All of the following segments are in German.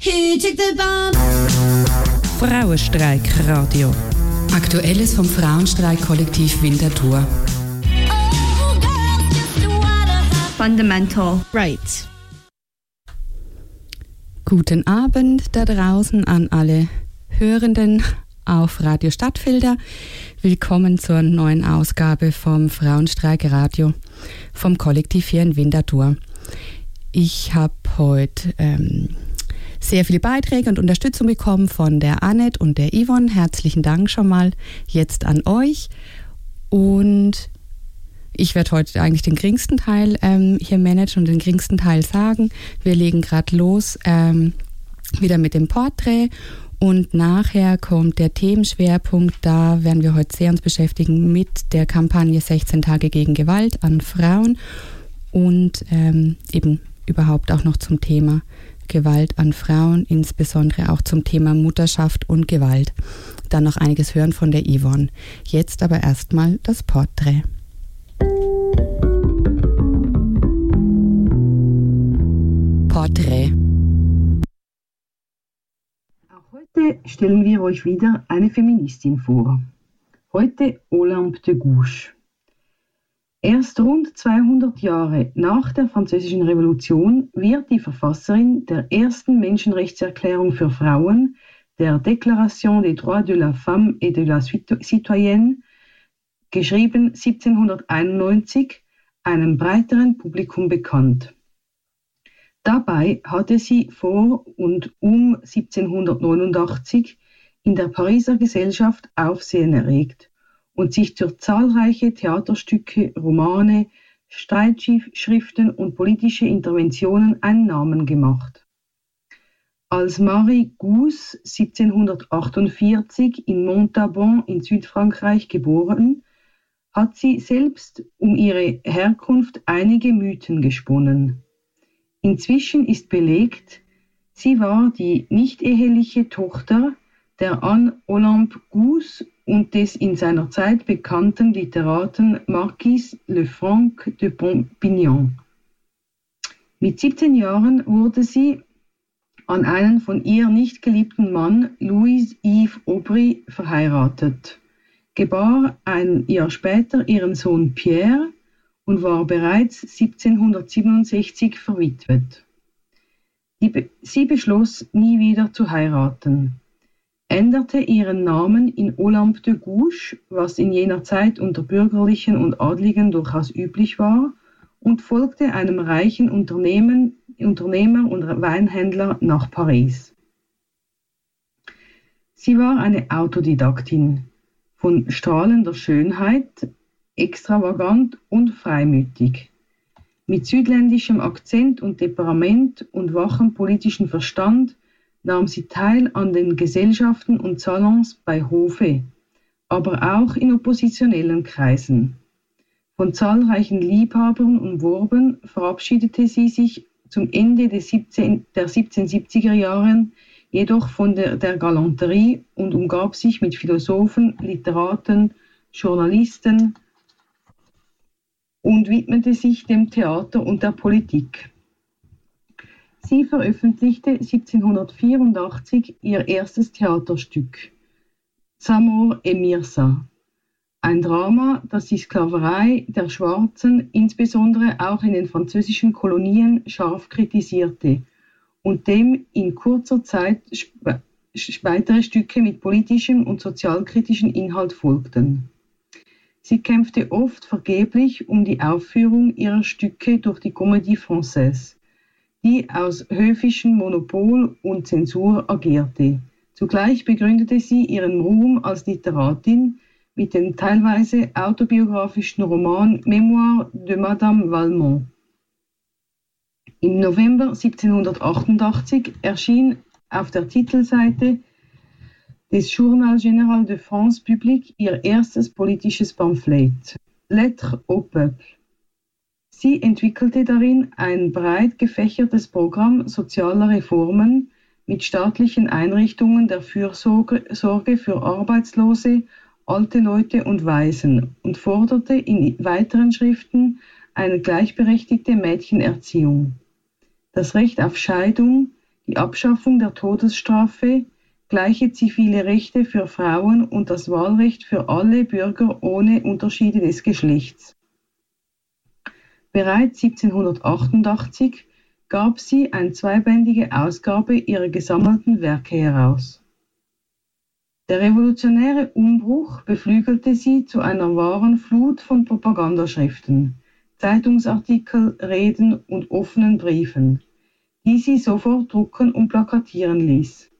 Who took the bomb? Frauenstreik Radio. Aktuelles vom Frauenstreik Kollektiv Winterthur. Oh, girls just wanna have fundamental rights. Guten Abend da draußen an alle Hörenden auf Radio Stadtfilter. Willkommen zur neuen Ausgabe vom Frauenstreik Radio vom Kollektiv hier in Winterthur. Ich habe heute sehr viele Beiträge und Unterstützung bekommen von der Annette und der Yvonne. Herzlichen Dank schon mal jetzt an euch. Und ich werde heute eigentlich den geringsten Teil hier managen und den geringsten Teil sagen. Wir legen gerade los wieder mit dem Porträt. Und nachher kommt der Themenschwerpunkt, da werden wir heute sehr uns beschäftigen mit der Kampagne 16 Tage gegen Gewalt an Frauen und eben überhaupt auch noch zum Thema Gewalt an Frauen, insbesondere auch zum Thema Mutterschaft und Gewalt. Dann noch einiges hören von der Yvonne. Jetzt aber erstmal das Porträt. Porträt. Heute stellen wir euch wieder eine Feministin vor. Heute Olympe de Gouges. Erst rund 200 Jahre nach der Französischen Revolution wird die Verfasserin der ersten Menschenrechtserklärung für Frauen, der Déclaration des Droits de la Femme et de la Citoyenne, geschrieben 1791, einem breiteren Publikum bekannt. Dabei hatte sie vor und um 1789 in der Pariser Gesellschaft Aufsehen erregt und sich durch zahlreiche Theaterstücke, Romane, Streitschriften und politische Interventionen einen Namen gemacht. Als Marie Guus 1748 in Montauban in Südfrankreich geboren, hat sie selbst um ihre Herkunft einige Mythen gesponnen. Inzwischen ist belegt, sie war die nicht-eheliche Tochter der Anne-Olympe Gousse und des in seiner Zeit bekannten Literaten Marquis Lefranc de Pompignan. Mit 17 Jahren wurde sie an einen von ihr nicht geliebten Mann, Louis-Yves Aubry, verheiratet, gebar ein Jahr später ihren Sohn Pierre und war bereits 1767 verwitwet. Sie beschloss, nie wieder zu heiraten, änderte ihren Namen in Olympe de Gouges, was in jener Zeit unter Bürgerlichen und Adligen durchaus üblich war, und folgte einem reichen Unternehmer und Weinhändler nach Paris. Sie war eine Autodidaktin von strahlender Schönheit, extravagant und freimütig. Mit südländischem Akzent und Temperament und wachem politischen Verstand nahm sie teil an den Gesellschaften und Salons bei Hofe, aber auch in oppositionellen Kreisen. Von zahlreichen Liebhabern umworben, verabschiedete sie sich zum Ende der 1770er Jahren jedoch von der Galanterie und umgab sich mit Philosophen, Literaten, Journalisten und widmete sich dem Theater und der Politik. Sie veröffentlichte 1784 ihr erstes Theaterstück, Zamor et Mirza, ein Drama, das die Sklaverei der Schwarzen, insbesondere auch in den französischen Kolonien, scharf kritisierte und dem in kurzer Zeit weitere Stücke mit politischem und sozialkritischem Inhalt folgten. Sie kämpfte oft vergeblich um die Aufführung ihrer Stücke durch die Comédie Française, die aus höfischem Monopol und Zensur agierte. Zugleich begründete sie ihren Ruhm als Literatin mit dem teilweise autobiografischen Roman Mémoires de Madame Valmont. Im November 1788 erschien auf der Titelseite des Journal Général de France Publique ihr erstes politisches Pamphlet, Lettre au peuple. Sie entwickelte darin ein breit gefächertes Programm sozialer Reformen mit staatlichen Einrichtungen der Fürsorge für Arbeitslose, alte Leute und Waisen und forderte in weiteren Schriften eine gleichberechtigte Mädchenerziehung, das Recht auf Scheidung, die Abschaffung der Todesstrafe, gleiche zivile Rechte für Frauen und das Wahlrecht für alle Bürger ohne Unterschiede des Geschlechts. Bereits 1788 gab sie eine zweibändige Ausgabe ihrer gesammelten Werke heraus. Der revolutionäre Umbruch beflügelte sie zu einer wahren Flut von Propagandaschriften, Zeitungsartikeln, Reden und offenen Briefen, die sie sofort drucken und plakatieren ließ.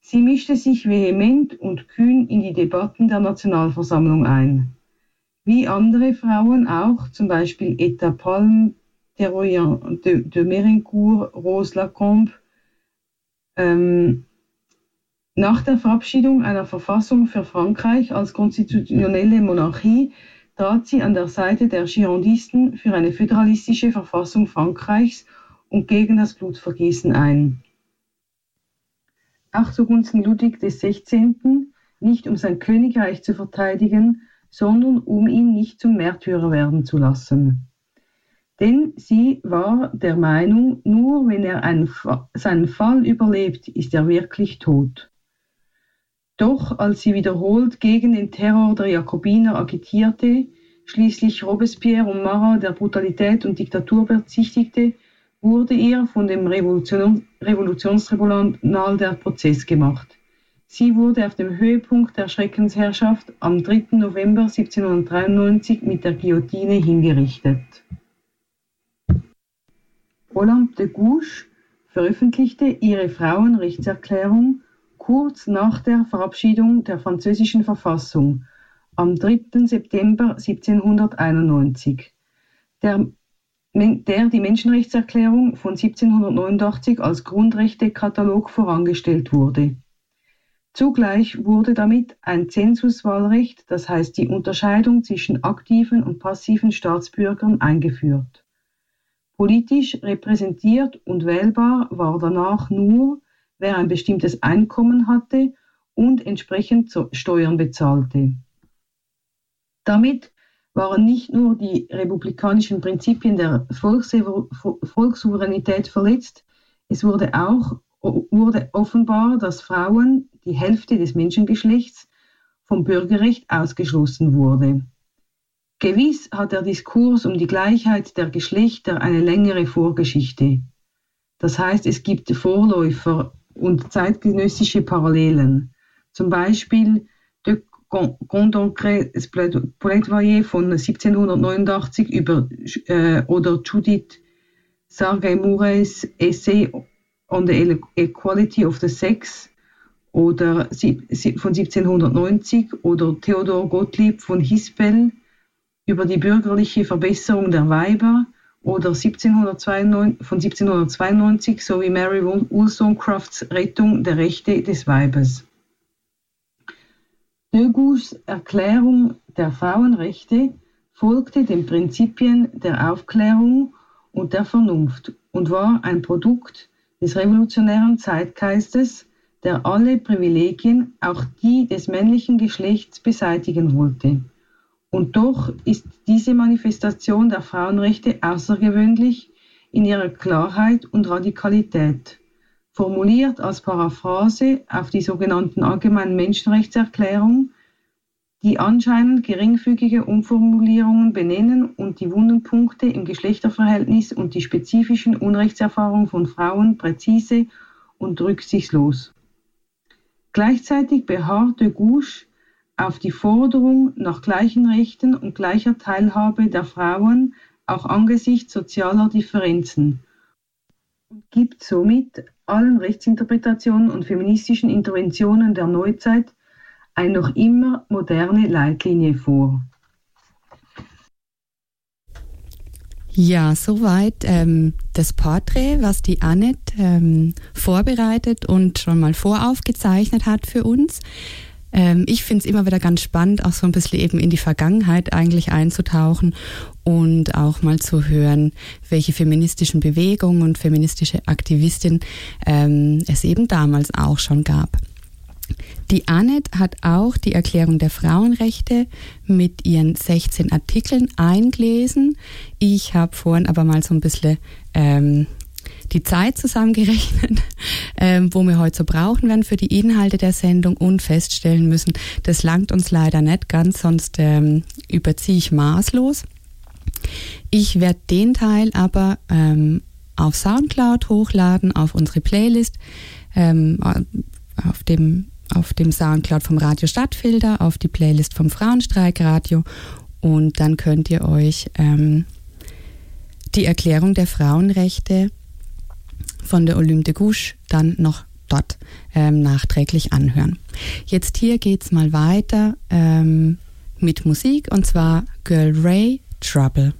Sie mischte sich vehement und kühn in die Debatten der Nationalversammlung ein. Wie andere Frauen auch, zum Beispiel Etta Palm, Théroigne de Méricourt, Rose Lacombe, nach der Verabschiedung einer Verfassung für Frankreich als konstitutionelle Monarchie trat sie an der Seite der Girondisten für eine föderalistische Verfassung Frankreichs und gegen das Blutvergießen ein. Auch zugunsten Ludwig XVI., nicht um sein Königreich zu verteidigen, sondern um ihn nicht zum Märtyrer werden zu lassen. Denn sie war der Meinung, nur wenn er seinen Fall überlebt, ist er wirklich tot. Doch als sie wiederholt gegen den Terror der Jakobiner agitierte, schließlich Robespierre und Marat der Brutalität und Diktatur bezichtigte, wurde ihr von dem Revolutionstribunal der Prozess gemacht. Sie wurde auf dem Höhepunkt der Schreckensherrschaft am 3. November 1793 mit der Guillotine hingerichtet. Olympe de Gouges veröffentlichte ihre Frauenrechtserklärung kurz nach der Verabschiedung der französischen Verfassung am 3. September 1791, der die Menschenrechtserklärung von 1789 als Grundrechtekatalog vorangestellt wurde. Zugleich wurde damit ein Zensuswahlrecht, das heißt die Unterscheidung zwischen aktiven und passiven Staatsbürgern, eingeführt. Politisch repräsentiert und wählbar war danach nur, wer ein bestimmtes Einkommen hatte und entsprechend Steuern bezahlte. Damit waren nicht nur die republikanischen Prinzipien der Volkssouveränität verletzt, es wurde offenbar, dass Frauen, die Hälfte des Menschengeschlechts, vom Bürgerrecht ausgeschlossen wurde. Gewiss hat der Diskurs um die Gleichheit der Geschlechter eine längere Vorgeschichte. Das heißt, es gibt Vorläufer und zeitgenössische Parallelen. Zum Beispiel de Condoncri's Plädoyer von 1789 oder Judith Sargay-Murray's Essay on the Equality of the Sex oder von 1790 oder Theodor Gottlieb von Hispel über die bürgerliche Verbesserung der Weiber oder von 1792 sowie Mary Wollstonecrafts Rettung der Rechte des Weibes. De Gouges Erklärung der Frauenrechte folgte den Prinzipien der Aufklärung und der Vernunft und war ein Produkt des revolutionären Zeitgeistes, der alle Privilegien, auch die des männlichen Geschlechts, beseitigen wollte. Und doch ist diese Manifestation der Frauenrechte außergewöhnlich in ihrer Klarheit und Radikalität. Formuliert als Paraphrase auf die sogenannten allgemeinen Menschenrechtserklärung, die anscheinend geringfügige Umformulierungen benennen und die wunden Punkte im Geschlechterverhältnis und die spezifischen Unrechtserfahrungen von Frauen präzise und rücksichtslos. Gleichzeitig beharrt de Gouges auf die Forderung nach gleichen Rechten und gleicher Teilhabe der Frauen auch angesichts sozialer Differenzen und gibt somit allen Rechtsinterpretationen und feministischen Interventionen der Neuzeit eine noch immer moderne Leitlinie vor. Ja, soweit das Porträt, was die Annette vorbereitet und schon mal voraufgezeichnet hat für uns. Ich finde es immer wieder ganz spannend, auch so ein bisschen eben in die Vergangenheit eigentlich einzutauchen und auch mal zu hören, welche feministischen Bewegungen und feministische Aktivistinnen es eben damals auch schon gab. Die Annette hat auch die Erklärung der Frauenrechte mit ihren 16 Artikeln eingelesen. Ich habe vorhin aber mal so ein bisschen die Zeit zusammengerechnet, wo wir heute so brauchen werden für die Inhalte der Sendung und feststellen müssen, das langt uns leider nicht ganz, sonst überziehe ich maßlos. Ich werde den Teil aber auf Soundcloud hochladen, auf unsere Playlist, auf dem Soundcloud vom Radio Stadtfilter, auf die Playlist vom Frauenstreikradio, und dann könnt ihr euch die Erklärung der Frauenrechte von der Olympe de Gouges dann noch dort nachträglich anhören. Jetzt hier geht's mal weiter mit Musik, und zwar Girl Ray, Trouble.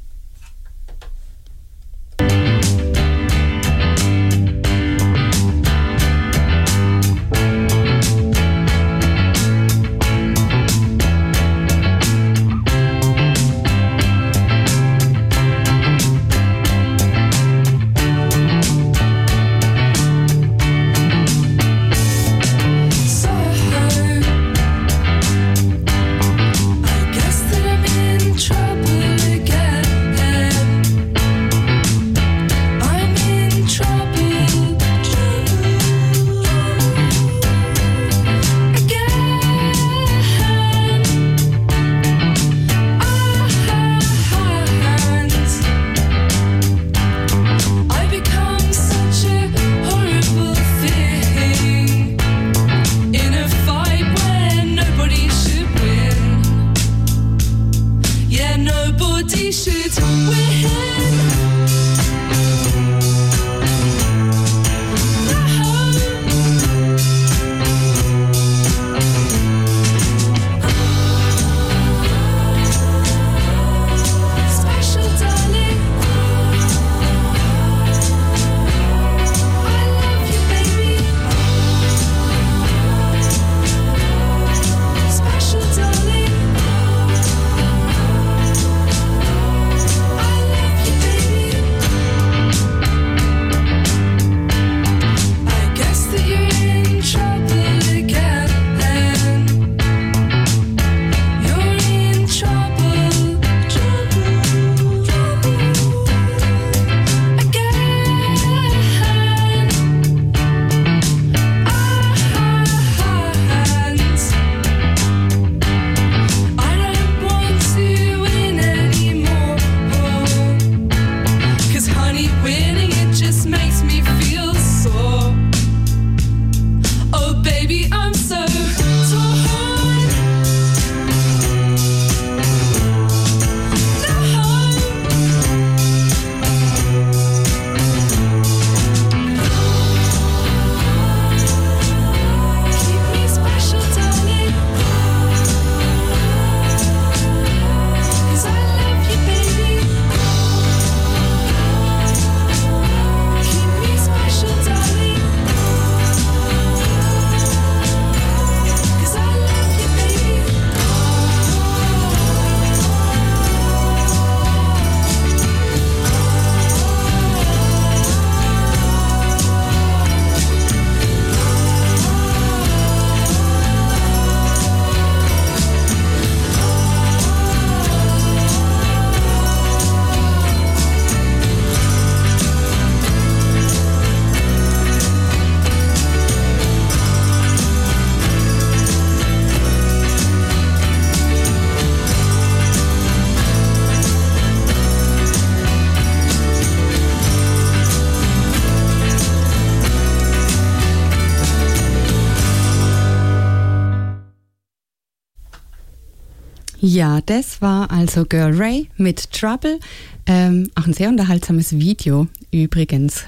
Ja, das war also Girl Ray mit Trouble. Auch ein sehr unterhaltsames Video übrigens.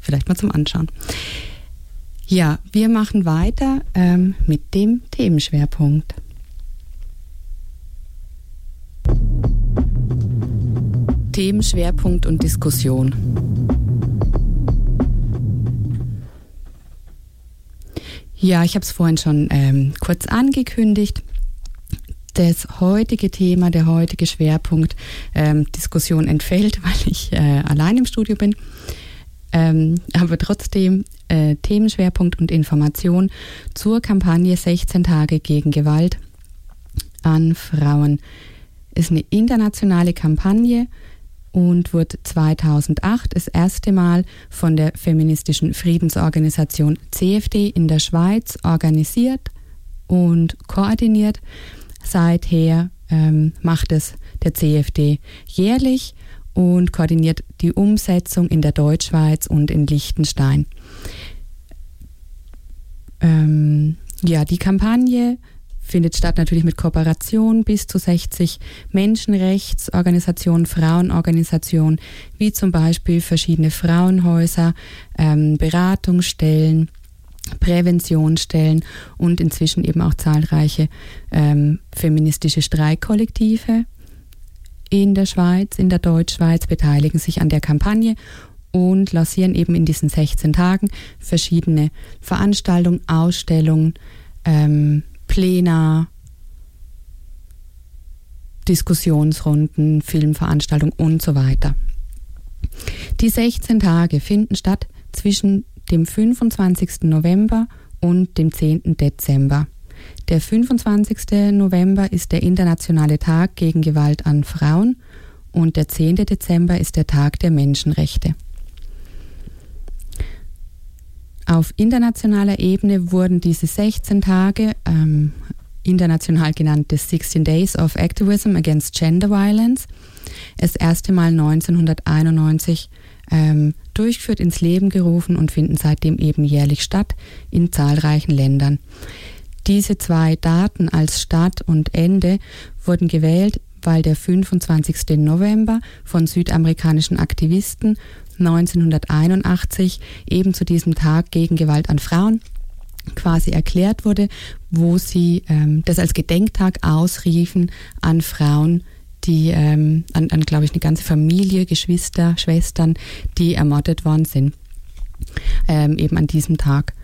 Vielleicht mal zum Anschauen. Ja, wir machen weiter mit dem Themenschwerpunkt. Themenschwerpunkt und Diskussion. Ja, ich habe es vorhin schon kurz angekündigt. Das heutige Thema, der heutige Schwerpunkt Diskussion entfällt, weil ich allein im Studio bin. Aber trotzdem Themenschwerpunkt und Information zur Kampagne 16 Tage gegen Gewalt an Frauen. Ist eine internationale Kampagne, und wurde 2008 das erste Mal von der feministischen Friedensorganisation CFD in der Schweiz organisiert und koordiniert. Seither macht es der CFD jährlich und koordiniert die Umsetzung in der Deutschschweiz und in Liechtenstein. Die Kampagne findet statt natürlich mit Kooperation bis zu 60 Menschenrechtsorganisationen, Frauenorganisationen, wie zum Beispiel verschiedene Frauenhäuser, Beratungsstellen, Präventionsstellen und inzwischen eben auch zahlreiche feministische Streikkollektive in der Schweiz, in der Deutschschweiz, beteiligen sich an der Kampagne und lancieren eben in diesen 16 Tagen verschiedene Veranstaltungen, Ausstellungen, Plena, Diskussionsrunden, Filmveranstaltungen und so weiter. Die 16 Tage finden statt zwischen dem 25. November und dem 10. Dezember. Der 25. November ist der Internationale Tag gegen Gewalt an Frauen und der 10. Dezember ist der Tag der Menschenrechte. Auf internationaler Ebene wurden diese 16 Tage, international genannt 16 Days of Activism Against Gender Violence, das erste Mal 1991 durchgeführt, ins Leben gerufen und finden seitdem eben jährlich statt in zahlreichen Ländern. Diese zwei Daten als Start und Ende wurden gewählt, weil der 25. November von südamerikanischen Aktivisten 1981 eben zu diesem Tag gegen Gewalt an Frauen quasi erklärt wurde, wo sie das als Gedenktag ausriefen an Frauen, die glaube ich, eine ganze Familie, Geschwister, Schwestern, die ermordet worden sind, eben an diesem Tag.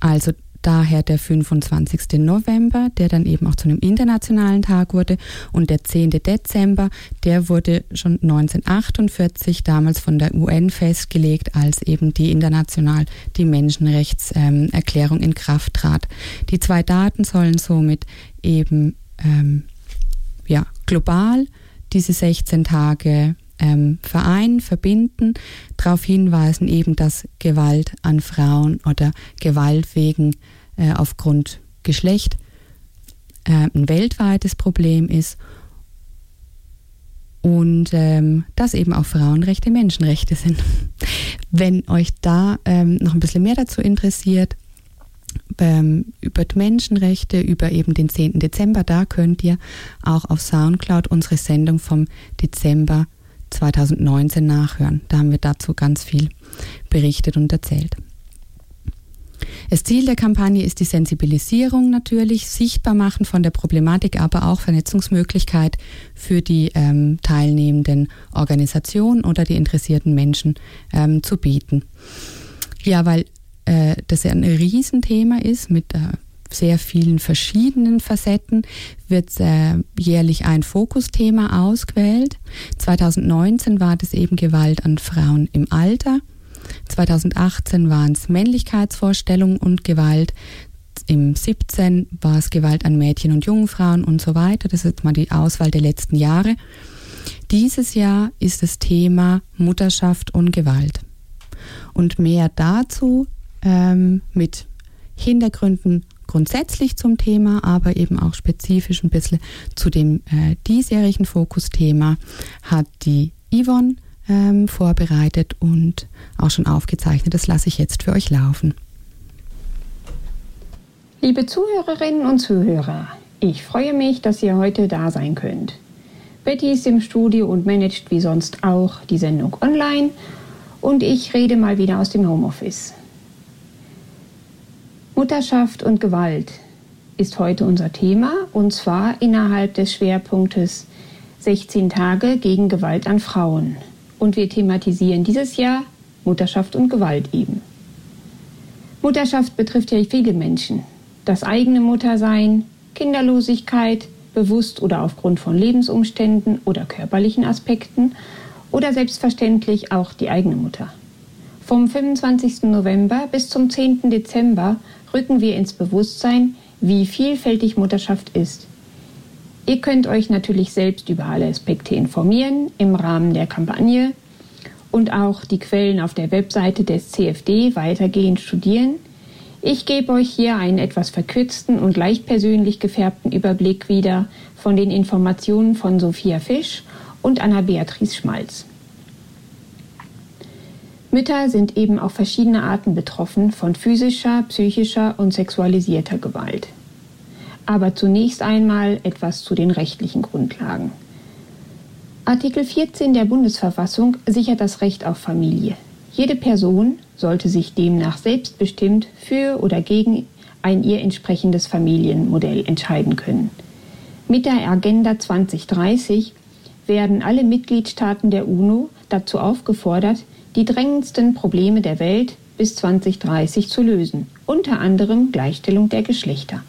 Also daher der 25. November, der dann eben auch zu einem internationalen Tag wurde, und der 10. Dezember, der wurde schon 1948 damals von der UN festgelegt, als eben die Menschenrechtserklärung in Kraft trat. Die zwei Daten sollen somit eben global diese 16 Tage vereinen, verbinden, darauf hinweisen eben, dass Gewalt an Frauen oder Gewalt wegen aufgrund Geschlecht ein weltweites Problem ist und dass eben auch Frauenrechte Menschenrechte sind. Wenn euch da noch ein bisschen mehr dazu interessiert, über die Menschenrechte, über eben den 10. Dezember, da könnt ihr auch auf Soundcloud unsere Sendung vom Dezember 2019 nachhören. Da haben wir dazu ganz viel berichtet und erzählt. Das Ziel der Kampagne ist die Sensibilisierung natürlich, Sichtbarmachen von der Problematik, aber auch Vernetzungsmöglichkeit für die teilnehmenden Organisationen oder die interessierten Menschen zu bieten. Ja, weil das ja ein Riesenthema ist mit sehr vielen verschiedenen Facetten, wird jährlich ein Fokusthema ausgewählt. 2019 war das eben Gewalt an Frauen im Alter. 2018 waren es Männlichkeitsvorstellungen und Gewalt. Im 2017 war es Gewalt an Mädchen und jungen Frauen und so weiter. Das ist jetzt mal die Auswahl der letzten Jahre. Dieses Jahr ist das Thema Mutterschaft und Gewalt. Und mehr dazu mit Hintergründen grundsätzlich zum Thema, aber eben auch spezifisch ein bisschen zu dem diesjährigen Fokusthema hat die Yvonne vorbereitet und auch schon aufgezeichnet. Das lasse ich jetzt für euch laufen. Liebe Zuhörerinnen und Zuhörer, ich freue mich, dass ihr heute da sein könnt. Betty ist im Studio und managt wie sonst auch die Sendung online und ich rede mal wieder aus dem Homeoffice. Mutterschaft und Gewalt ist heute unser Thema, und zwar innerhalb des Schwerpunktes 16 Tage gegen Gewalt an Frauen. Und wir thematisieren dieses Jahr Mutterschaft und Gewalt eben. Mutterschaft betrifft ja viele Menschen. Das eigene Muttersein, Kinderlosigkeit, bewusst oder aufgrund von Lebensumständen oder körperlichen Aspekten oder selbstverständlich auch die eigene Mutter. Vom 25. November bis zum 10. Dezember rücken wir ins Bewusstsein, wie vielfältig Mutterschaft ist. Ihr könnt euch natürlich selbst über alle Aspekte informieren im Rahmen der Kampagne und auch die Quellen auf der Webseite des CFD weitergehend studieren. Ich gebe euch hier einen etwas verkürzten und leicht persönlich gefärbten Überblick wieder von den Informationen von Sophia Fisch und Anna Beatrice Schmalz. Mütter sind eben auf verschiedene Arten betroffen von physischer, psychischer und sexualisierter Gewalt. Aber zunächst einmal etwas zu den rechtlichen Grundlagen. Artikel 14 der Bundesverfassung sichert das Recht auf Familie. Jede Person sollte sich demnach selbstbestimmt für oder gegen ein ihr entsprechendes Familienmodell entscheiden können. Mit der Agenda 2030 werden alle Mitgliedstaaten der UNO dazu aufgefordert, die drängendsten Probleme der Welt bis 2030 zu lösen, unter anderem Gleichstellung der Geschlechter.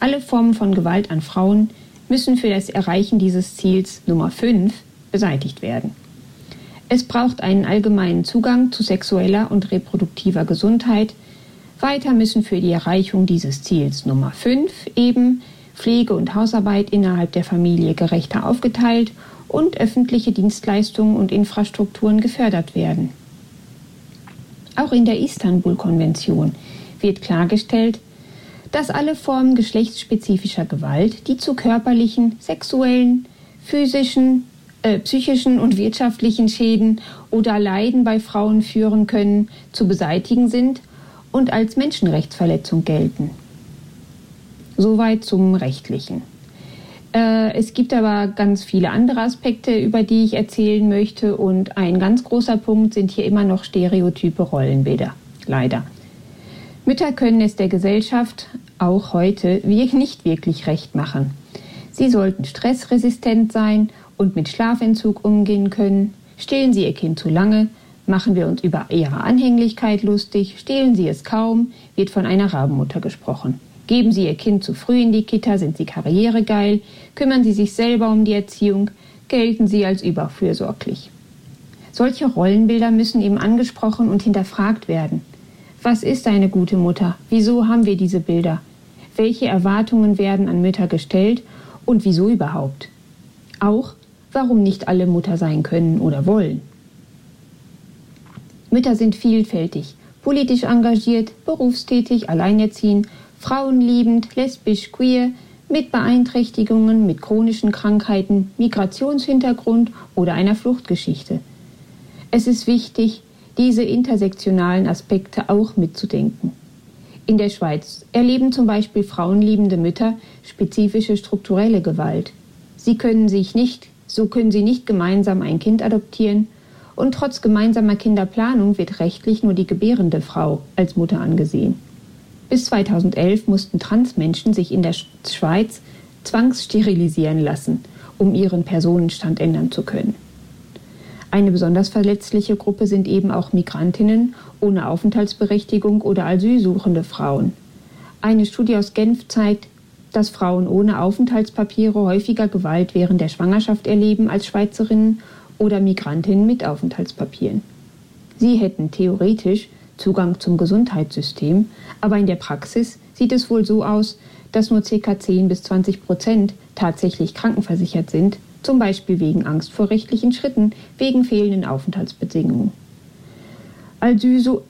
Alle Formen von Gewalt an Frauen müssen für das Erreichen dieses Ziels Nummer 5 beseitigt werden. Es braucht einen allgemeinen Zugang zu sexueller und reproduktiver Gesundheit. Weiter müssen für die Erreichung dieses Ziels Nummer 5 eben Pflege und Hausarbeit innerhalb der Familie gerechter aufgeteilt und öffentliche Dienstleistungen und Infrastrukturen gefördert werden. Auch in der Istanbul-Konvention wird klargestellt, dass alle Formen geschlechtsspezifischer Gewalt, die zu körperlichen, sexuellen, physischen, psychischen und wirtschaftlichen Schäden oder Leiden bei Frauen führen können, zu beseitigen sind und als Menschenrechtsverletzung gelten. Soweit zum Rechtlichen. Es gibt aber ganz viele andere Aspekte, über die ich erzählen möchte, und ein ganz großer Punkt sind hier immer noch stereotype Rollenbilder, leider. Mütter können es der Gesellschaft auch heute nicht wirklich recht machen. Sie sollten stressresistent sein und mit Schlafentzug umgehen können. Stillen sie ihr Kind zu lange, machen wir uns über ihre Anhänglichkeit lustig. Stillen sie es kaum, wird von einer Rabenmutter gesprochen. Geben sie ihr Kind zu früh in die Kita, sind sie karrieregeil, kümmern sie sich selber um die Erziehung, gelten sie als überfürsorglich. Solche Rollenbilder müssen eben angesprochen und hinterfragt werden. Was ist eine gute Mutter? Wieso haben wir diese Bilder? Welche Erwartungen werden an Mütter gestellt und wieso überhaupt? Auch, warum nicht alle Mutter sein können oder wollen. Mütter sind vielfältig, politisch engagiert, berufstätig, alleinerziehend, frauenliebend, lesbisch, queer, mit Beeinträchtigungen, mit chronischen Krankheiten, Migrationshintergrund oder einer Fluchtgeschichte. Es ist wichtig, diese intersektionalen Aspekte auch mitzudenken. In der Schweiz erleben zum Beispiel frauenliebende Mütter spezifische strukturelle Gewalt. So können sie nicht gemeinsam ein Kind adoptieren, und trotz gemeinsamer Kinderplanung wird rechtlich nur die gebärende Frau als Mutter angesehen. Bis 2011 mussten Transmenschen sich in der Schweiz zwangssterilisieren lassen, um ihren Personenstand ändern zu können. Eine besonders verletzliche Gruppe sind eben auch Migrantinnen ohne Aufenthaltsberechtigung oder asylsuchende Frauen. Eine Studie aus Genf zeigt, dass Frauen ohne Aufenthaltspapiere häufiger Gewalt während der Schwangerschaft erleben als Schweizerinnen oder Migrantinnen mit Aufenthaltspapieren. Sie hätten theoretisch Zugang zum Gesundheitssystem, aber in der Praxis sieht es wohl so aus, dass nur ca. 10-20% tatsächlich krankenversichert sind, zum Beispiel wegen Angst vor rechtlichen Schritten, wegen fehlenden Aufenthaltsbedingungen.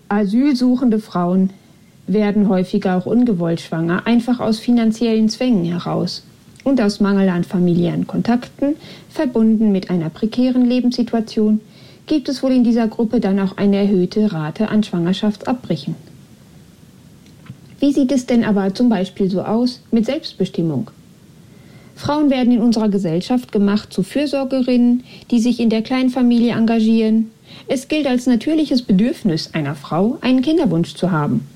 Asylsuchende Frauen werden häufiger auch ungewollt schwanger, einfach aus finanziellen Zwängen heraus und aus Mangel an familiären Kontakten, verbunden mit einer prekären Lebenssituation, gibt es wohl in dieser Gruppe dann auch eine erhöhte Rate an Schwangerschaftsabbrüchen. Wie sieht es denn aber zum Beispiel so aus mit Selbstbestimmung? Frauen werden in unserer Gesellschaft gemacht zu Fürsorgerinnen, die sich in der Kleinfamilie engagieren. Es gilt als natürliches Bedürfnis einer Frau, einen Kinderwunsch zu haben.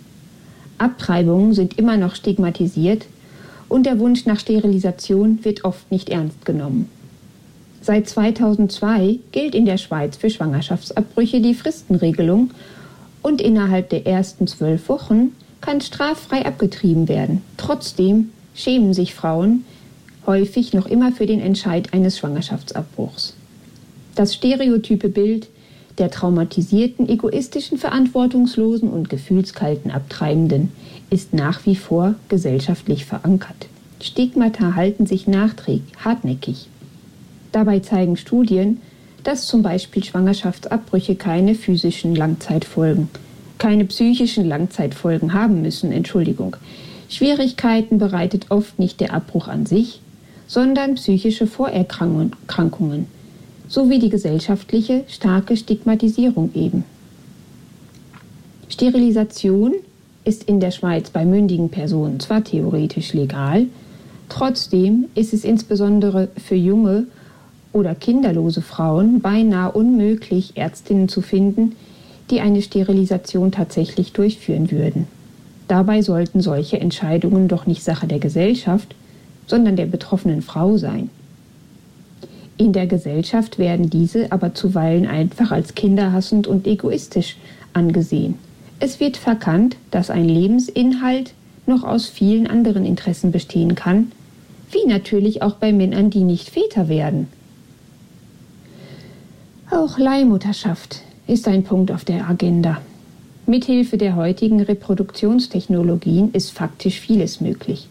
Abtreibungen sind immer noch stigmatisiert und der Wunsch nach Sterilisation wird oft nicht ernst genommen. Seit 2002 gilt in der Schweiz für Schwangerschaftsabbrüche die Fristenregelung und innerhalb der ersten 12 Wochen kann straffrei abgetrieben werden. Trotzdem schämen sich Frauen häufig noch immer für den Entscheid eines Schwangerschaftsabbruchs. Das stereotype Bild der traumatisierten, egoistischen, verantwortungslosen und gefühlskalten Abtreibenden ist nach wie vor gesellschaftlich verankert. Stigmata halten sich hartnäckig. Dabei zeigen Studien, dass zum Beispiel Schwangerschaftsabbrüche keine physischen Langzeitfolgen, keine psychischen Langzeitfolgen haben müssen, Schwierigkeiten bereitet oft nicht der Abbruch an sich, sondern psychische Vorerkrankungen, sowie die gesellschaftliche starke Stigmatisierung eben. Sterilisation ist in der Schweiz bei mündigen Personen zwar theoretisch legal, trotzdem ist es insbesondere für junge oder kinderlose Frauen beinahe unmöglich, Ärztinnen zu finden, die eine Sterilisation tatsächlich durchführen würden. Dabei sollten solche Entscheidungen doch nicht Sache der Gesellschaft, sondern der betroffenen Frau sein. In der Gesellschaft werden diese aber zuweilen einfach als kinderhassend und egoistisch angesehen. Es wird verkannt, dass ein Lebensinhalt noch aus vielen anderen Interessen bestehen kann, wie natürlich auch bei Männern, die nicht Väter werden. Auch Leihmutterschaft ist ein Punkt auf der Agenda. Mithilfe der heutigen Reproduktionstechnologien ist faktisch vieles möglich.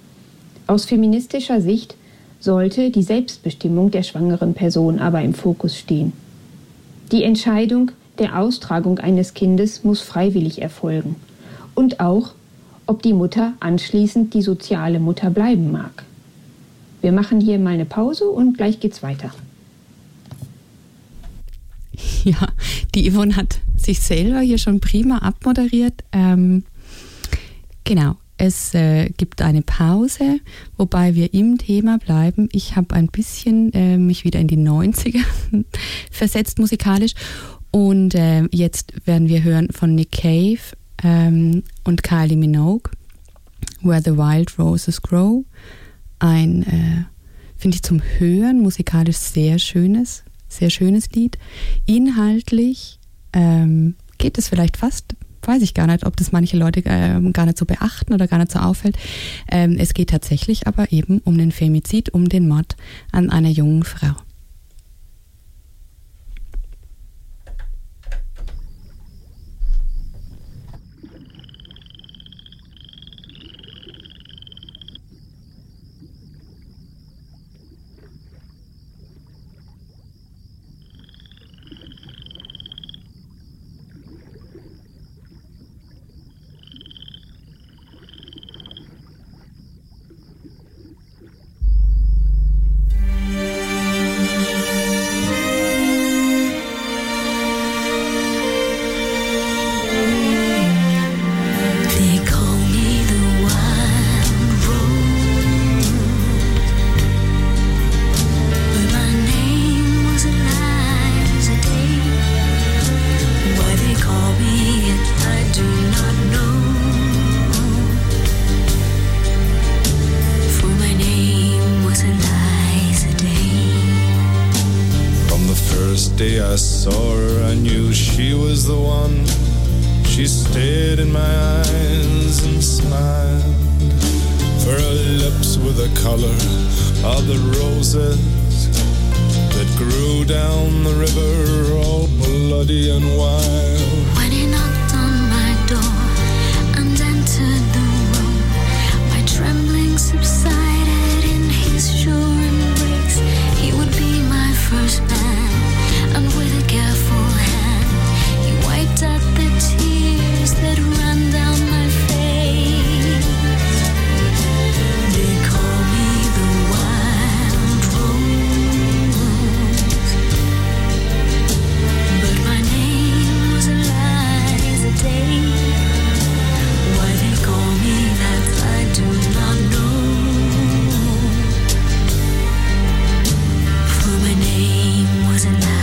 Aus feministischer Sicht sollte die Selbstbestimmung der schwangeren Person aber im Fokus stehen. Die Entscheidung der Austragung eines Kindes muss freiwillig erfolgen und auch, ob die Mutter anschließend die soziale Mutter bleiben mag. Wir machen hier mal eine Pause und gleich geht's weiter. Ja, die Yvonne hat sich selber hier schon prima abmoderiert. Genau, es gibt eine Pause, wobei wir im Thema bleiben. Ich habe ein bisschen mich wieder in die 90er versetzt musikalisch. Und jetzt werden wir hören von Nick Cave und Kylie Minogue, Where the Wild Roses Grow. Ein, finde ich, zum Hören musikalisch sehr schönes Lied. Inhaltlich geht es vielleicht fast, weiß ich gar nicht, ob das manche Leute gar nicht so beachten oder gar nicht so auffällt. Es geht tatsächlich aber eben um den Femizid, um den Mord an einer jungen Frau. I saw her, I knew she was the one. She stared in my eyes and smiled, for her lips were the color of the roses that grew down the river, all bloody and wild. When he knocked on my door and entered the room, my trembling subsided in his sure embrace. He would be my first man, and with a careful hand, he wiped out the tears that ran down my face. They call me the wild rose, but my name was Eliza Day. Why they call me that, I do not know, for my name was Eliza.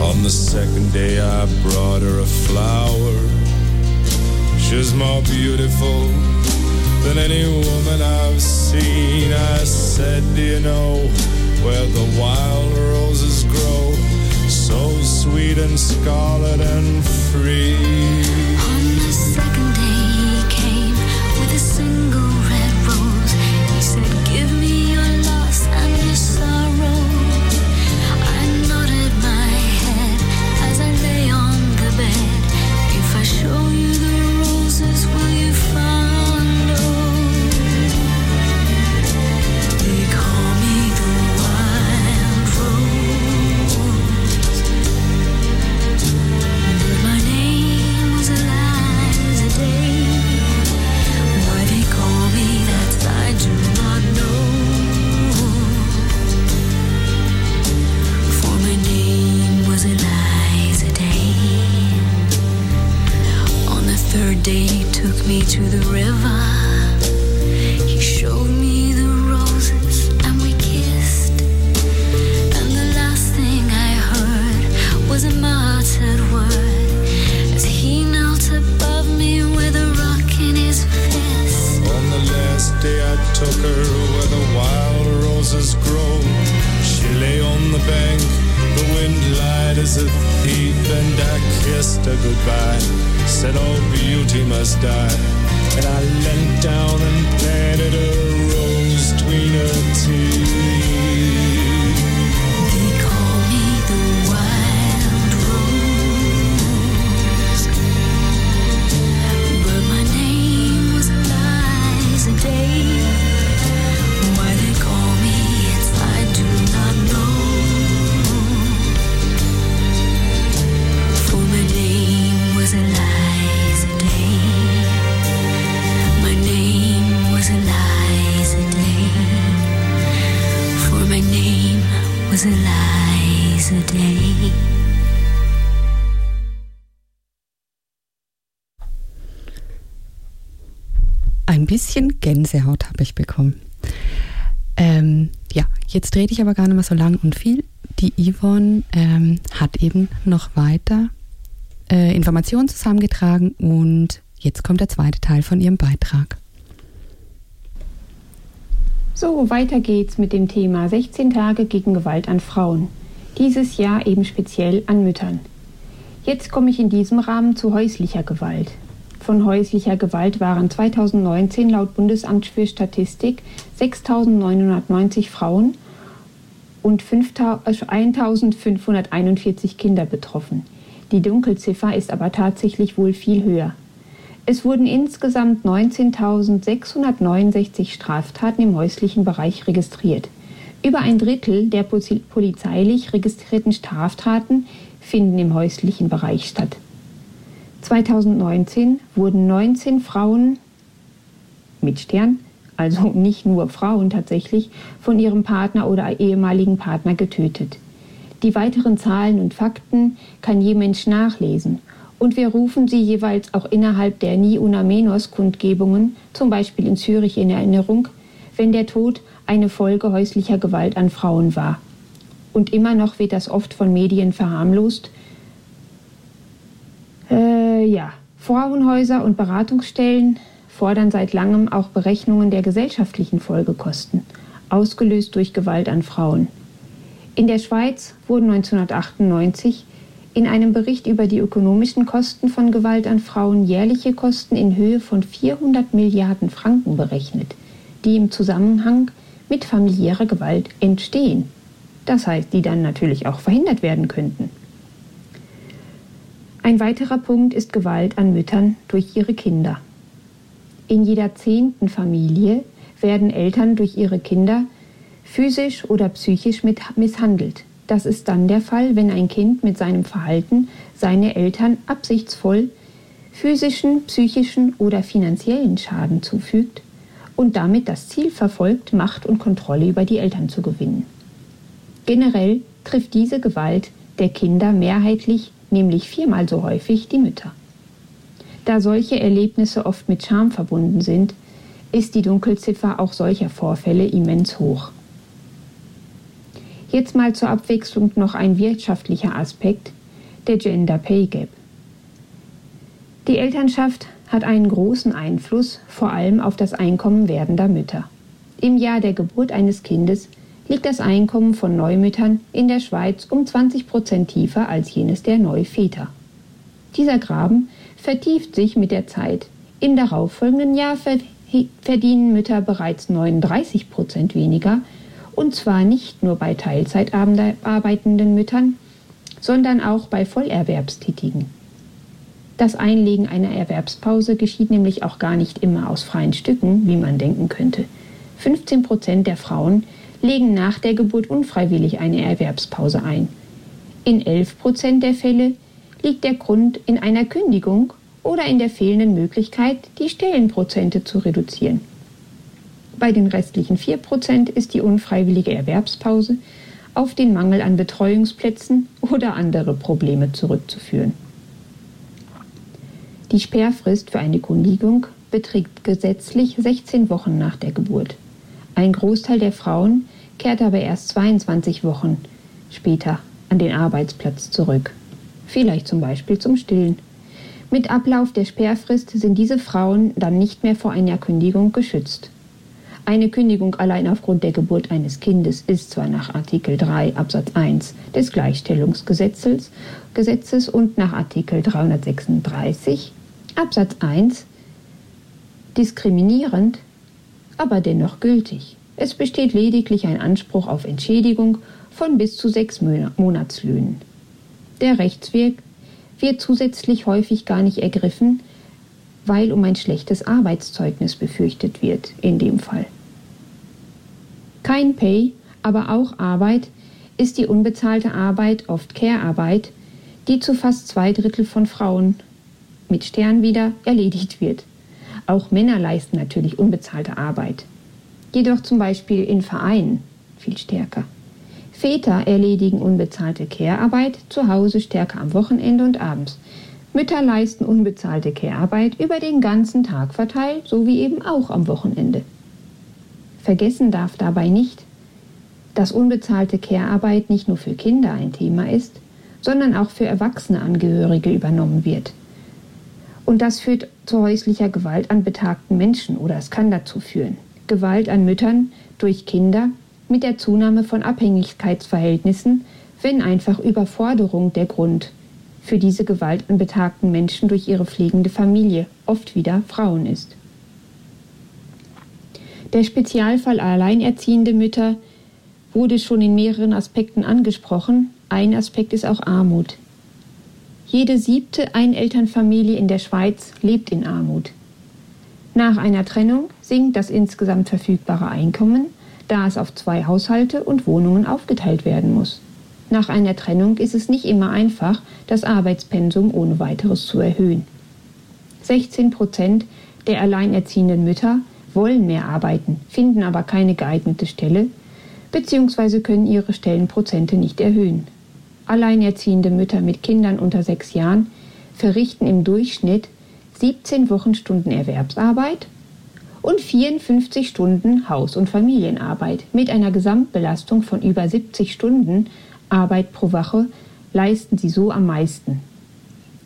On the second day I brought her a flower. She's more beautiful than any woman I've seen. I said, do you know where the wild roses grow, so sweet and scarlet and free? On the second day he came with a single red rose. He said, give me your loss and your sorrow. Show you the roses, will you find those? third day he took me to the river. He showed me the roses and we kissed. And the last thing I heard was a muttered word as he knelt above me with a rock in his fist. On the last day I took her where the wild roses grow. She lay on the bank, the wind lied as a thief, and I kissed her goodbye. Said all beauty must die. And I leant down and planted a rose between her teeth. They call me the wild rose, but my name was Liza Day. Why they call me it I do not know, for my name was Liza. A lies a day. Ein bisschen Gänsehaut habe ich bekommen. Ja, jetzt rede ich aber gar nicht mehr so lang und viel. Die Yvonne hat eben noch weiter Informationen zusammengetragen und jetzt kommt der zweite Teil von ihrem Beitrag. So, weiter geht's mit dem Thema 16 Tage gegen Gewalt an Frauen. Dieses Jahr eben speziell an Müttern. Jetzt komme ich in diesem Rahmen zu häuslicher Gewalt. Von häuslicher Gewalt waren 2019 laut Bundesamt für Statistik 6.990 Frauen und 1.541 Kinder betroffen. Die Dunkelziffer ist aber tatsächlich wohl viel höher. Es wurden insgesamt 19.669 Straftaten im häuslichen Bereich registriert. Über ein Drittel der polizeilich registrierten Straftaten finden im häuslichen Bereich statt. 2019 wurden 19 Frauen mit Stern, also nicht nur Frauen tatsächlich, von ihrem Partner oder ehemaligen Partner getötet. Die weiteren Zahlen und Fakten kann je Mensch nachlesen. Und wir rufen sie jeweils auch innerhalb der Ni Una Menos-Kundgebungen, zum Beispiel in Zürich in Erinnerung, wenn der Tod eine Folge häuslicher Gewalt an Frauen war. Und immer noch wird das oft von Medien verharmlost. Frauenhäuser und Beratungsstellen fordern seit langem auch Berechnungen der gesellschaftlichen Folgekosten, ausgelöst durch Gewalt an Frauen. In der Schweiz wurden 1998 in einem Bericht über die ökonomischen Kosten von Gewalt an Frauen jährliche Kosten in Höhe von 400 Milliarden Franken berechnet, die im Zusammenhang mit familiärer Gewalt entstehen. Das heißt, die dann natürlich auch verhindert werden könnten. Ein weiterer Punkt ist Gewalt an Müttern durch ihre Kinder. In jeder 10. Familie werden Eltern durch ihre Kinder physisch oder psychisch misshandelt. Das ist dann der Fall, wenn ein Kind mit seinem Verhalten seine Eltern absichtsvoll physischen, psychischen oder finanziellen Schaden zufügt und damit das Ziel verfolgt, Macht und Kontrolle über die Eltern zu gewinnen. Generell trifft diese Gewalt der Kinder mehrheitlich, nämlich 4-mal so häufig, die Mütter. Da solche Erlebnisse oft mit Scham verbunden sind, ist die Dunkelziffer auch solcher Vorfälle immens hoch. Jetzt mal zur Abwechslung noch ein wirtschaftlicher Aspekt, der Gender Pay Gap. Die Elternschaft hat einen großen Einfluss, vor allem auf das Einkommen werdender Mütter. Im Jahr der Geburt eines Kindes liegt das Einkommen von Neumüttern in der Schweiz um 20% tiefer als jenes der Neuväter. Dieser Graben vertieft sich mit der Zeit. Im darauffolgenden Jahr verdienen Mütter bereits 39% weniger, und zwar nicht nur bei teilzeitarbeitenden Müttern, sondern auch bei Vollerwerbstätigen. Das Einlegen einer Erwerbspause geschieht nämlich auch gar nicht immer aus freien Stücken, wie man denken könnte. 15% der Frauen legen nach der Geburt unfreiwillig eine Erwerbspause ein. In 11% der Fälle liegt der Grund in einer Kündigung oder in der fehlenden Möglichkeit, die Stellenprozente zu reduzieren. Bei den restlichen 4% ist die unfreiwillige Erwerbspause auf den Mangel an Betreuungsplätzen oder andere Probleme zurückzuführen. Die Sperrfrist für eine Kündigung beträgt gesetzlich 16 Wochen nach der Geburt. Ein Großteil der Frauen kehrt aber erst 22 Wochen später an den Arbeitsplatz zurück. Vielleicht zum Beispiel zum Stillen. Mit Ablauf der Sperrfrist sind diese Frauen dann nicht mehr vor einer Kündigung geschützt. Eine Kündigung allein aufgrund der Geburt eines Kindes ist zwar nach Artikel 3 Absatz 1 des Gleichstellungsgesetzes und nach Artikel 336 Absatz 1 diskriminierend, aber dennoch gültig. Es besteht lediglich ein Anspruch auf Entschädigung von bis zu 6 Monatslöhnen. Der Rechtsweg wird zusätzlich häufig gar nicht ergriffen, weil um ein schlechtes Arbeitszeugnis befürchtet wird in dem Fall. Kein Pay, aber auch Arbeit ist die unbezahlte Arbeit, oft Care-Arbeit, die zu fast 2/3 von Frauen mit Stern wieder erledigt wird. Auch Männer leisten natürlich unbezahlte Arbeit, jedoch zum Beispiel in Vereinen viel stärker. Väter erledigen unbezahlte Care-Arbeit zu Hause stärker am Wochenende und abends. Mütter leisten unbezahlte Care-Arbeit über den ganzen Tag verteilt, sowie eben auch am Wochenende. Vergessen darf dabei nicht, dass unbezahlte Care-Arbeit nicht nur für Kinder ein Thema ist, sondern auch für erwachsene Angehörige übernommen wird. Und das führt zu häuslicher Gewalt an betagten Menschen, oder es kann dazu führen. Gewalt an Müttern durch Kinder mit der Zunahme von Abhängigkeitsverhältnissen, wenn einfach Überforderung der Grund für diese Gewalt an betagten Menschen durch ihre pflegende Familie, oft wieder Frauen ist. Der Spezialfall alleinerziehende Mütter wurde schon in mehreren Aspekten angesprochen. Ein Aspekt ist auch Armut. Jede 7. Einelternfamilie in der Schweiz lebt in Armut. Nach einer Trennung sinkt das insgesamt verfügbare Einkommen, da es auf 2 Haushalte und Wohnungen aufgeteilt werden muss. Nach einer Trennung ist es nicht immer einfach, das Arbeitspensum ohne weiteres zu erhöhen. 16% der alleinerziehenden Mütter wollen mehr arbeiten, finden aber keine geeignete Stelle bzw. können ihre Stellenprozente nicht erhöhen. Alleinerziehende Mütter mit Kindern unter 6 Jahren verrichten im Durchschnitt 17 Wochenstunden Erwerbsarbeit und 54 Stunden Haus- und Familienarbeit mit einer Gesamtbelastung von über 70 Stunden Arbeit pro Woche leisten sie so am meisten.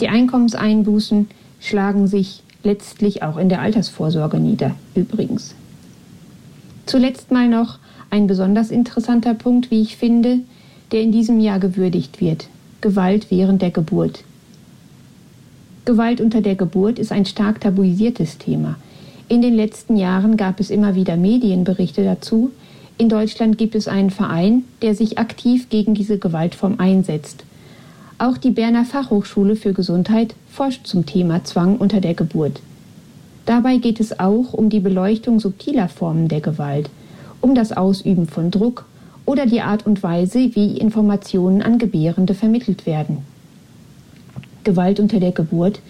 Die Einkommenseinbußen schlagen sich letztlich auch in der Altersvorsorge nieder, übrigens. Zuletzt mal noch ein besonders interessanter Punkt, wie ich finde, der in diesem Jahr gewürdigt wird: Gewalt während der Geburt. Gewalt unter der Geburt ist ein stark tabuisiertes Thema. In den letzten Jahren gab es immer wieder Medienberichte dazu. In Deutschland gibt es einen Verein, der sich aktiv gegen diese Gewaltform einsetzt. Auch die Berner Fachhochschule für Gesundheit forscht zum Thema Zwang unter der Geburt. Dabei geht es auch um die Beleuchtung subtiler Formen der Gewalt, um das Ausüben von Druck oder die Art und Weise, wie Informationen an Gebärende vermittelt werden. Gewalt unter der Geburt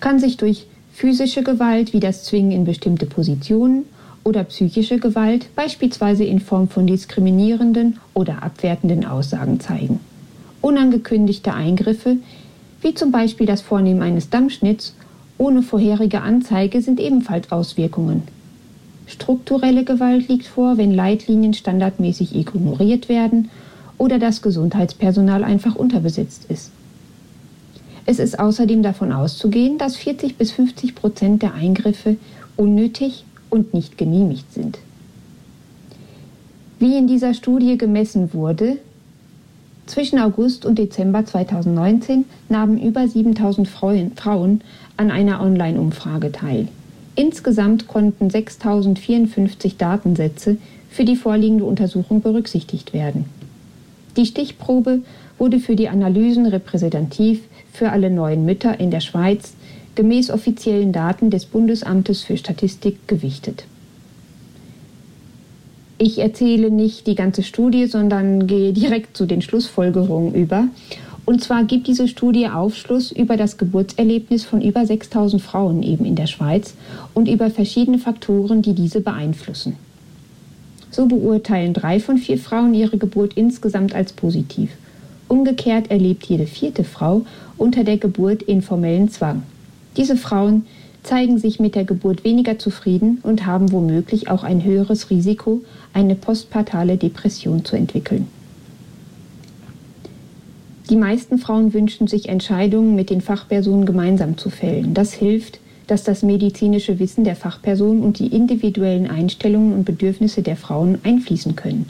kann sich durch physische Gewalt wie das Zwingen in bestimmte Positionen oder psychische Gewalt, beispielsweise in Form von diskriminierenden oder abwertenden Aussagen, zeigen. Unangekündigte Eingriffe, wie zum Beispiel das Vornehmen eines Dammschnitts, ohne vorherige Anzeige, sind ebenfalls Auswirkungen. Strukturelle Gewalt liegt vor, wenn Leitlinien standardmäßig ignoriert werden oder das Gesundheitspersonal einfach unterbesetzt ist. Es ist außerdem davon auszugehen, dass 40-50% der Eingriffe unnötig und nicht genehmigt sind. Wie in dieser Studie gemessen wurde, zwischen August und Dezember 2019 nahmen über 7000 Frauen an einer Online-Umfrage teil. Insgesamt konnten 6054 Datensätze für die vorliegende Untersuchung berücksichtigt werden. Die Stichprobe wurde für die Analysen repräsentativ für alle neuen Mütter in der Schweiz gemäß offiziellen Daten des Bundesamtes für Statistik gewichtet. Ich erzähle nicht die ganze Studie, sondern gehe direkt zu den Schlussfolgerungen über. Und zwar gibt diese Studie Aufschluss über das Geburtserlebnis von über 6000 Frauen eben in der Schweiz und über verschiedene Faktoren, die diese beeinflussen. So beurteilen 3 von 4 Frauen ihre Geburt insgesamt als positiv. Umgekehrt erlebt jede 4. Frau unter der Geburt informellen Zwang. Diese Frauen zeigen sich mit der Geburt weniger zufrieden und haben womöglich auch ein höheres Risiko, eine postpartale Depression zu entwickeln. Die meisten Frauen wünschen sich Entscheidungen mit den Fachpersonen gemeinsam zu fällen. Das hilft, dass das medizinische Wissen der Fachpersonen und die individuellen Einstellungen und Bedürfnisse der Frauen einfließen können.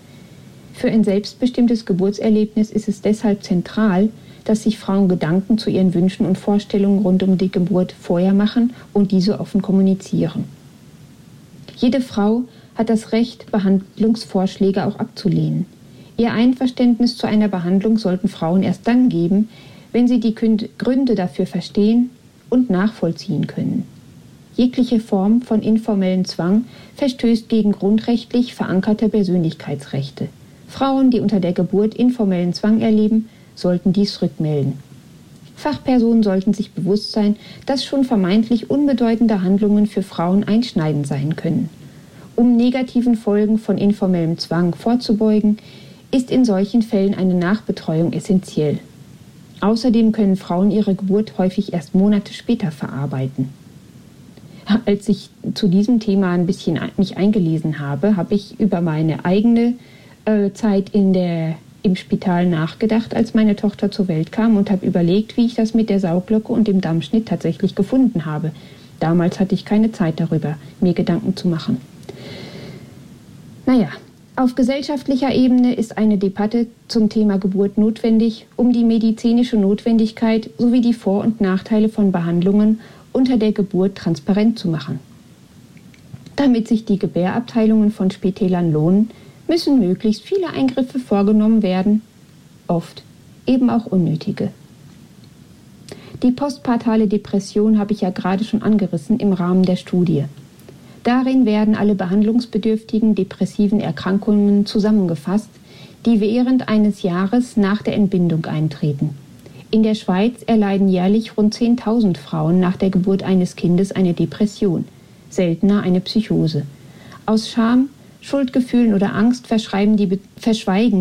Für ein selbstbestimmtes Geburtserlebnis ist es deshalb zentral, dass sich Frauen Gedanken zu ihren Wünschen und Vorstellungen rund um die Geburt vorher machen und diese offen kommunizieren. Jede Frau hat das Recht, Behandlungsvorschläge auch abzulehnen. Ihr Einverständnis zu einer Behandlung sollten Frauen erst dann geben, wenn sie die Gründe dafür verstehen und nachvollziehen können. Jegliche Form von informellem Zwang verstößt gegen grundrechtlich verankerte Persönlichkeitsrechte. Frauen, die unter der Geburt informellen Zwang erleben, sollten dies rückmelden. Fachpersonen sollten sich bewusst sein, dass schon vermeintlich unbedeutende Handlungen für Frauen einschneidend sein können. Um negativen Folgen von informellem Zwang vorzubeugen, ist in solchen Fällen eine Nachbetreuung essentiell. Außerdem können Frauen ihre Geburt häufig erst Monate später verarbeiten. Als ich zu diesem Thema ein bisschen mich eingelesen habe, habe ich über meine eigene Zeit im Spital nachgedacht, als meine Tochter zur Welt kam, und habe überlegt, wie ich das mit der Sauglocke und dem Dammschnitt tatsächlich gefunden habe. Damals hatte ich keine Zeit darüber, mir Gedanken zu machen. Naja, auf gesellschaftlicher Ebene ist eine Debatte zum Thema Geburt notwendig, um die medizinische Notwendigkeit sowie die Vor- und Nachteile von Behandlungen unter der Geburt transparent zu machen. Damit sich die Gebärabteilungen von Spitälern lohnen, müssen möglichst viele Eingriffe vorgenommen werden, oft eben auch unnötige. Die postpartale Depression habe ich ja gerade schon angerissen im Rahmen der Studie. Darin werden alle behandlungsbedürftigen depressiven Erkrankungen zusammengefasst, die während eines Jahres nach der Entbindung eintreten. In der Schweiz erleiden jährlich rund 10.000 Frauen nach der Geburt eines Kindes eine Depression, seltener eine Psychose. Aus Scham, Schuldgefühlen oder Angst verschweigen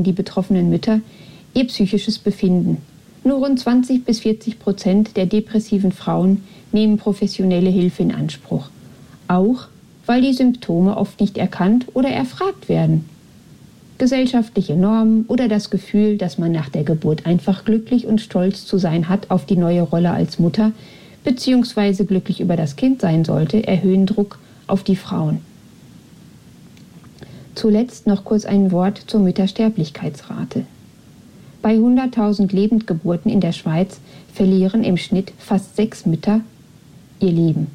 die betroffenen Mütter ihr psychisches Befinden. Nur rund 20-40% der depressiven Frauen nehmen professionelle Hilfe in Anspruch. Auch, weil die Symptome oft nicht erkannt oder erfragt werden. Gesellschaftliche Normen oder das Gefühl, dass man nach der Geburt einfach glücklich und stolz zu sein hat auf die neue Rolle als Mutter bzw. glücklich über das Kind sein sollte, erhöhen Druck auf die Frauen. Zuletzt noch kurz ein Wort zur Müttersterblichkeitsrate. Bei 100.000 Lebendgeburten in der Schweiz verlieren im Schnitt fast 6 Mütter ihr Leben.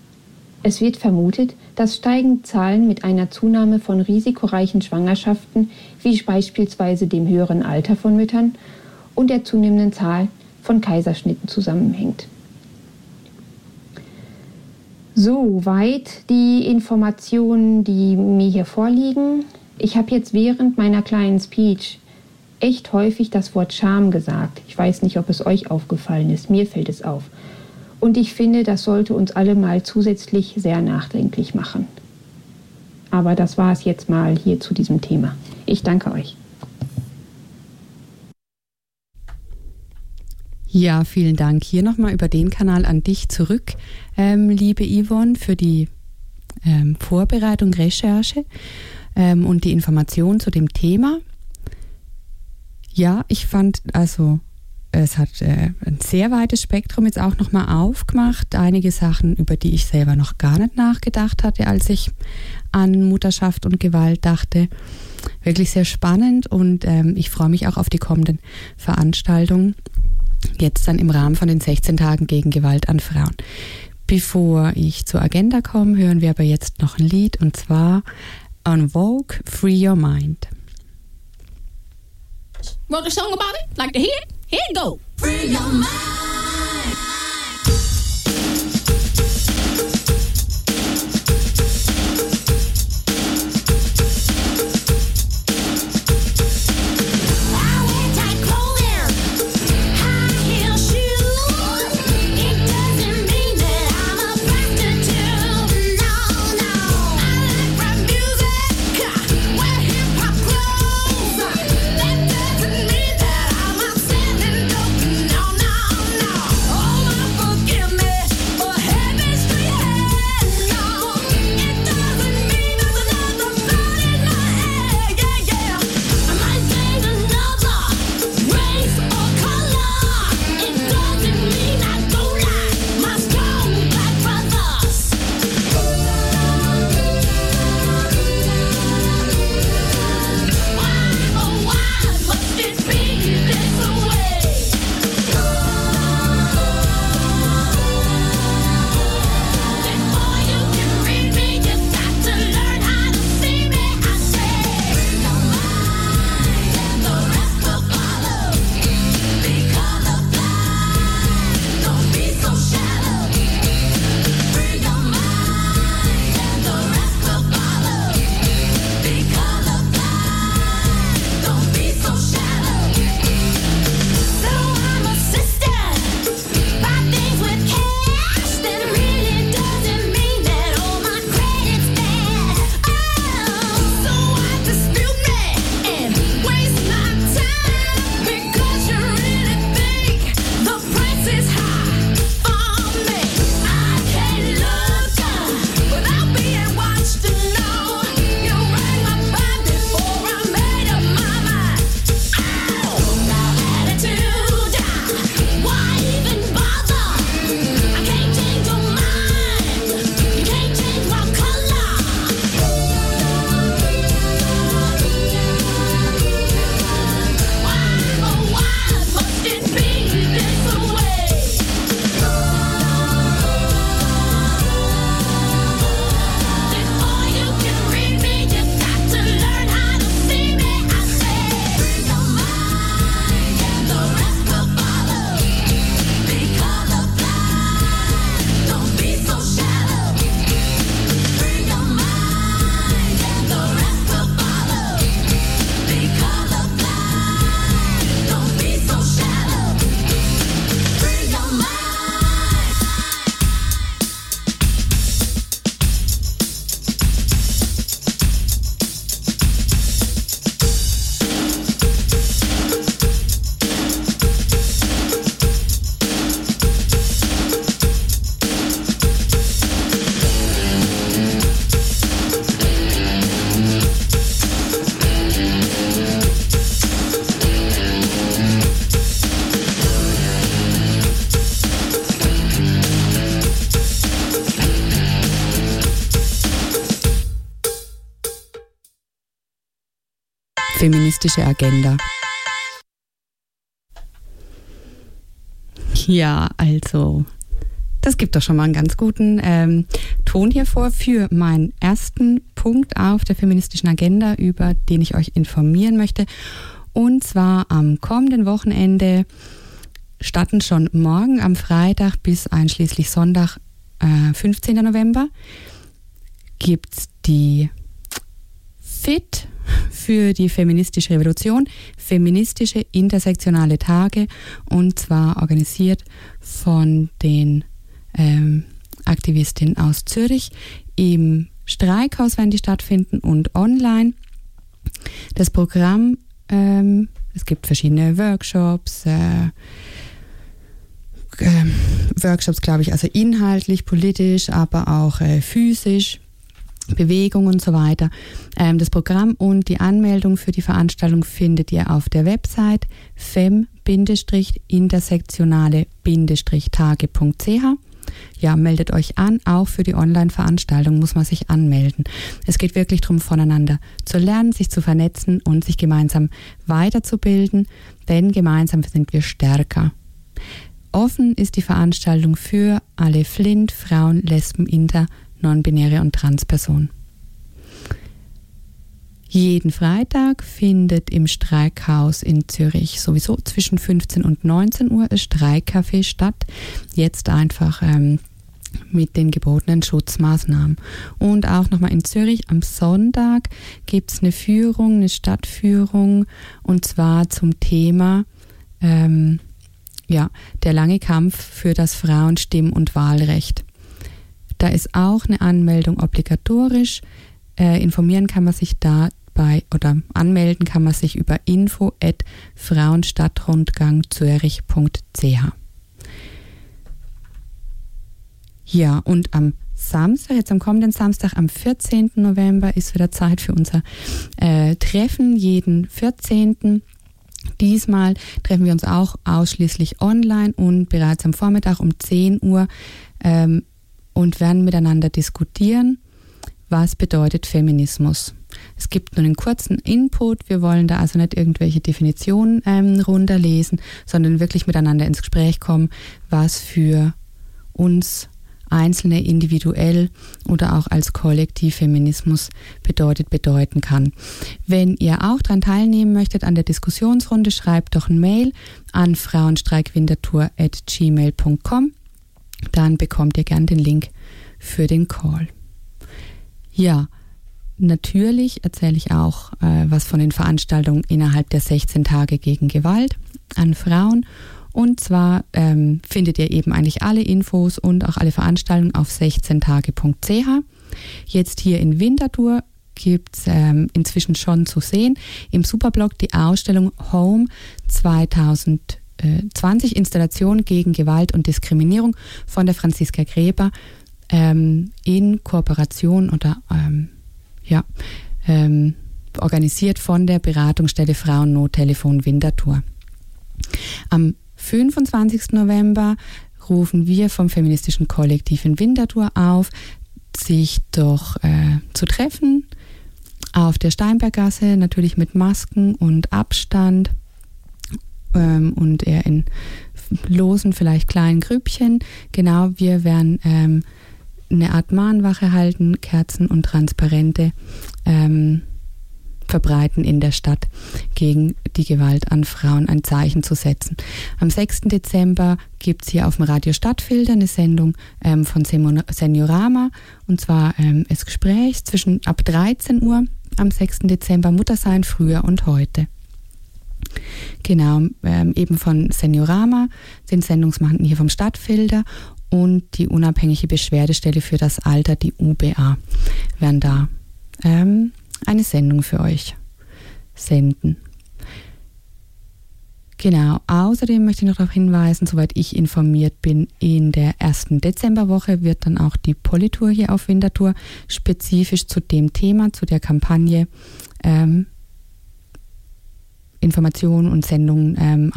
Es wird vermutet, dass steigende Zahlen mit einer Zunahme von risikoreichen Schwangerschaften, wie beispielsweise dem höheren Alter von Müttern und der zunehmenden Zahl von Kaiserschnitten zusammenhängt. Soweit die Informationen, die mir hier vorliegen. Ich habe jetzt während meiner kleinen Speech echt häufig das Wort Scham gesagt. Ich weiß nicht, ob es euch aufgefallen ist. Mir fällt es auf. Und ich finde, das sollte uns alle mal zusätzlich sehr nachdenklich machen. Aber das war es jetzt mal hier zu diesem Thema. Ich danke euch. Ja, vielen Dank. Hier nochmal über den Kanal an dich zurück, liebe Yvonne, für die Vorbereitung, Recherche und die Information zu dem Thema. Ja, ich fand, also es hat ein sehr weites Spektrum jetzt auch nochmal aufgemacht. Einige Sachen, über die ich selber noch gar nicht nachgedacht hatte, als ich an Mutterschaft und Gewalt dachte. Wirklich sehr spannend, und ich freue mich auch auf die kommenden Veranstaltungen. Jetzt dann im Rahmen von den 16 Tagen gegen Gewalt an Frauen. Bevor ich zur Agenda komme, hören wir aber jetzt noch ein Lied, und zwar On Vogue, Free Your Mind. Wrote a song about it, like to hear it? Here you go. Free your mind. No, no. Feministische Agenda. Ja, also, das gibt doch schon mal einen ganz guten Ton hier vor für meinen ersten Punkt auf der feministischen Agenda, über den ich euch informieren möchte. Und zwar am kommenden Wochenende, starten schon morgen am Freitag bis einschließlich Sonntag, 15. November, gibt's die FIT für die feministische Revolution, feministische intersektionale Tage, und zwar organisiert von den Aktivistinnen aus Zürich. Im Streikhaus werden die stattfinden und online. Das Programm, es gibt verschiedene Workshops, glaube ich, also inhaltlich, politisch, aber auch physisch, Bewegung und so weiter. Das Programm und die Anmeldung für die Veranstaltung findet ihr auf der Website fem-intersektionale-tage.ch. Ja, meldet euch an, auch für die Online-Veranstaltung muss man sich anmelden. Es geht wirklich darum, voneinander zu lernen, sich zu vernetzen und sich gemeinsam weiterzubilden, denn gemeinsam sind wir stärker. Offen ist die Veranstaltung für alle Flint, Frauen, Lesben, Inter, Non-binäre und Transpersonen. Jeden Freitag findet im Streikhaus in Zürich sowieso zwischen 15 und 19 Uhr ein Streikcafé statt. Jetzt einfach mit den gebotenen Schutzmaßnahmen. Und auch nochmal in Zürich am Sonntag gibt es eine Führung, eine Stadtführung, und zwar zum Thema der lange Kampf für das Frauenstimm- und Wahlrecht. Da ist auch eine Anmeldung obligatorisch. Informieren kann man sich dabei oder anmelden kann man sich über info@frauenstadtrundgangzürich.ch. Ja, und am Samstag, jetzt am kommenden Samstag, am 14. November ist wieder Zeit für unser Treffen, jeden 14. Diesmal treffen wir uns auch ausschließlich online und bereits am Vormittag um 10 Uhr und werden miteinander diskutieren, was bedeutet Feminismus. Es gibt nur einen kurzen Input, wir wollen da also nicht irgendwelche Definitionen runterlesen, sondern wirklich miteinander ins Gespräch kommen, was für uns Einzelne individuell oder auch als Kollektiv Feminismus bedeuten kann. Wenn ihr auch daran teilnehmen möchtet an der Diskussionsrunde, schreibt doch ein Mail an frauenstreikwinterthur@gmail.com. Dann bekommt ihr gern den Link für den Call. Ja, natürlich erzähle ich auch was von den Veranstaltungen innerhalb der 16 Tage gegen Gewalt an Frauen. Und zwar findet ihr eben eigentlich alle Infos und auch alle Veranstaltungen auf 16tage.ch. Jetzt hier in Winterthur gibt es inzwischen schon zu sehen im Superblog die Ausstellung Home 2020, Installation gegen Gewalt und Diskriminierung von der Franziska Gräber in Kooperation oder organisiert von der Beratungsstelle Frauennottelefon Winterthur. Am 25. November rufen wir vom feministischen Kollektiv in Winterthur auf, sich doch zu treffen auf der Steinberggasse, natürlich mit Masken und Abstand und eher in losen, vielleicht kleinen Grüppchen. Genau, wir werden eine Art Mahnwache halten, Kerzen und Transparente verbreiten in der Stadt, gegen die Gewalt an Frauen ein Zeichen zu setzen. Am 6. Dezember gibt es hier auf dem Radio Stadtfilter eine Sendung von Seniorama, und zwar das Gespräch ab 13 Uhr am 6. Dezember, Muttersein früher und heute. Genau, eben von Seniorama, den Sendungsmachenden hier vom Stadtfilter und die unabhängige Beschwerdestelle für das Alter, die UBA, werden da eine Sendung für euch senden. Genau, außerdem möchte ich noch darauf hinweisen, soweit ich informiert bin, in der ersten Dezemberwoche wird dann auch die Politour hier auf Winterthur spezifisch zu dem Thema, zu der Kampagne Informationen und Sendungen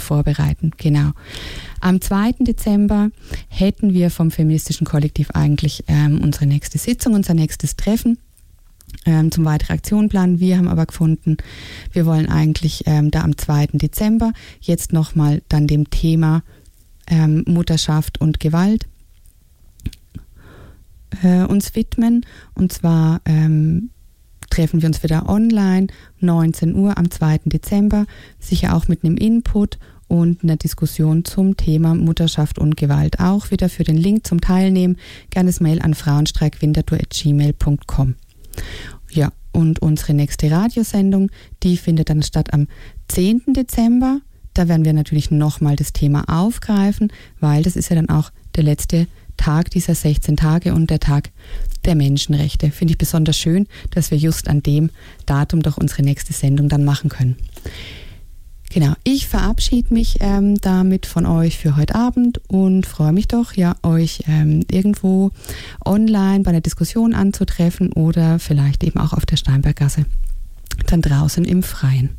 vorbereiten. Genau. Am 2. Dezember hätten wir vom feministischen Kollektiv eigentlich unsere nächste Sitzung, unser nächstes Treffen. zum weitere Aktionen planen. Wir haben aber gefunden, wir wollen eigentlich da am 2. Dezember jetzt nochmal dann dem Thema Mutterschaft und Gewalt uns widmen. Und zwar treffen wir uns wieder online, 19 Uhr am 2. Dezember, sicher auch mit einem Input und einer Diskussion zum Thema Mutterschaft und Gewalt. Auch wieder für den Link zum Teilnehmen gerne das Mail an frauenstreikwinterthur@gmail.com. Ja, und unsere nächste Radiosendung, die findet dann statt am 10. Dezember. Da werden wir natürlich nochmal das Thema aufgreifen, weil das ist ja dann auch der letzte Tag dieser 16 Tage und der Tag der Menschenrechte. Finde ich besonders schön, dass wir just an dem Datum doch unsere nächste Sendung dann machen können. Genau, ich verabschiede mich damit von euch für heute Abend und freue mich doch, ja, euch irgendwo online bei einer Diskussion anzutreffen oder vielleicht eben auch auf der Steinberggasse, dann draußen im Freien.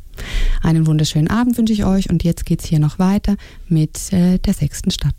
Einen wunderschönen Abend wünsche ich euch und jetzt geht's hier noch weiter mit der 6. Stadt.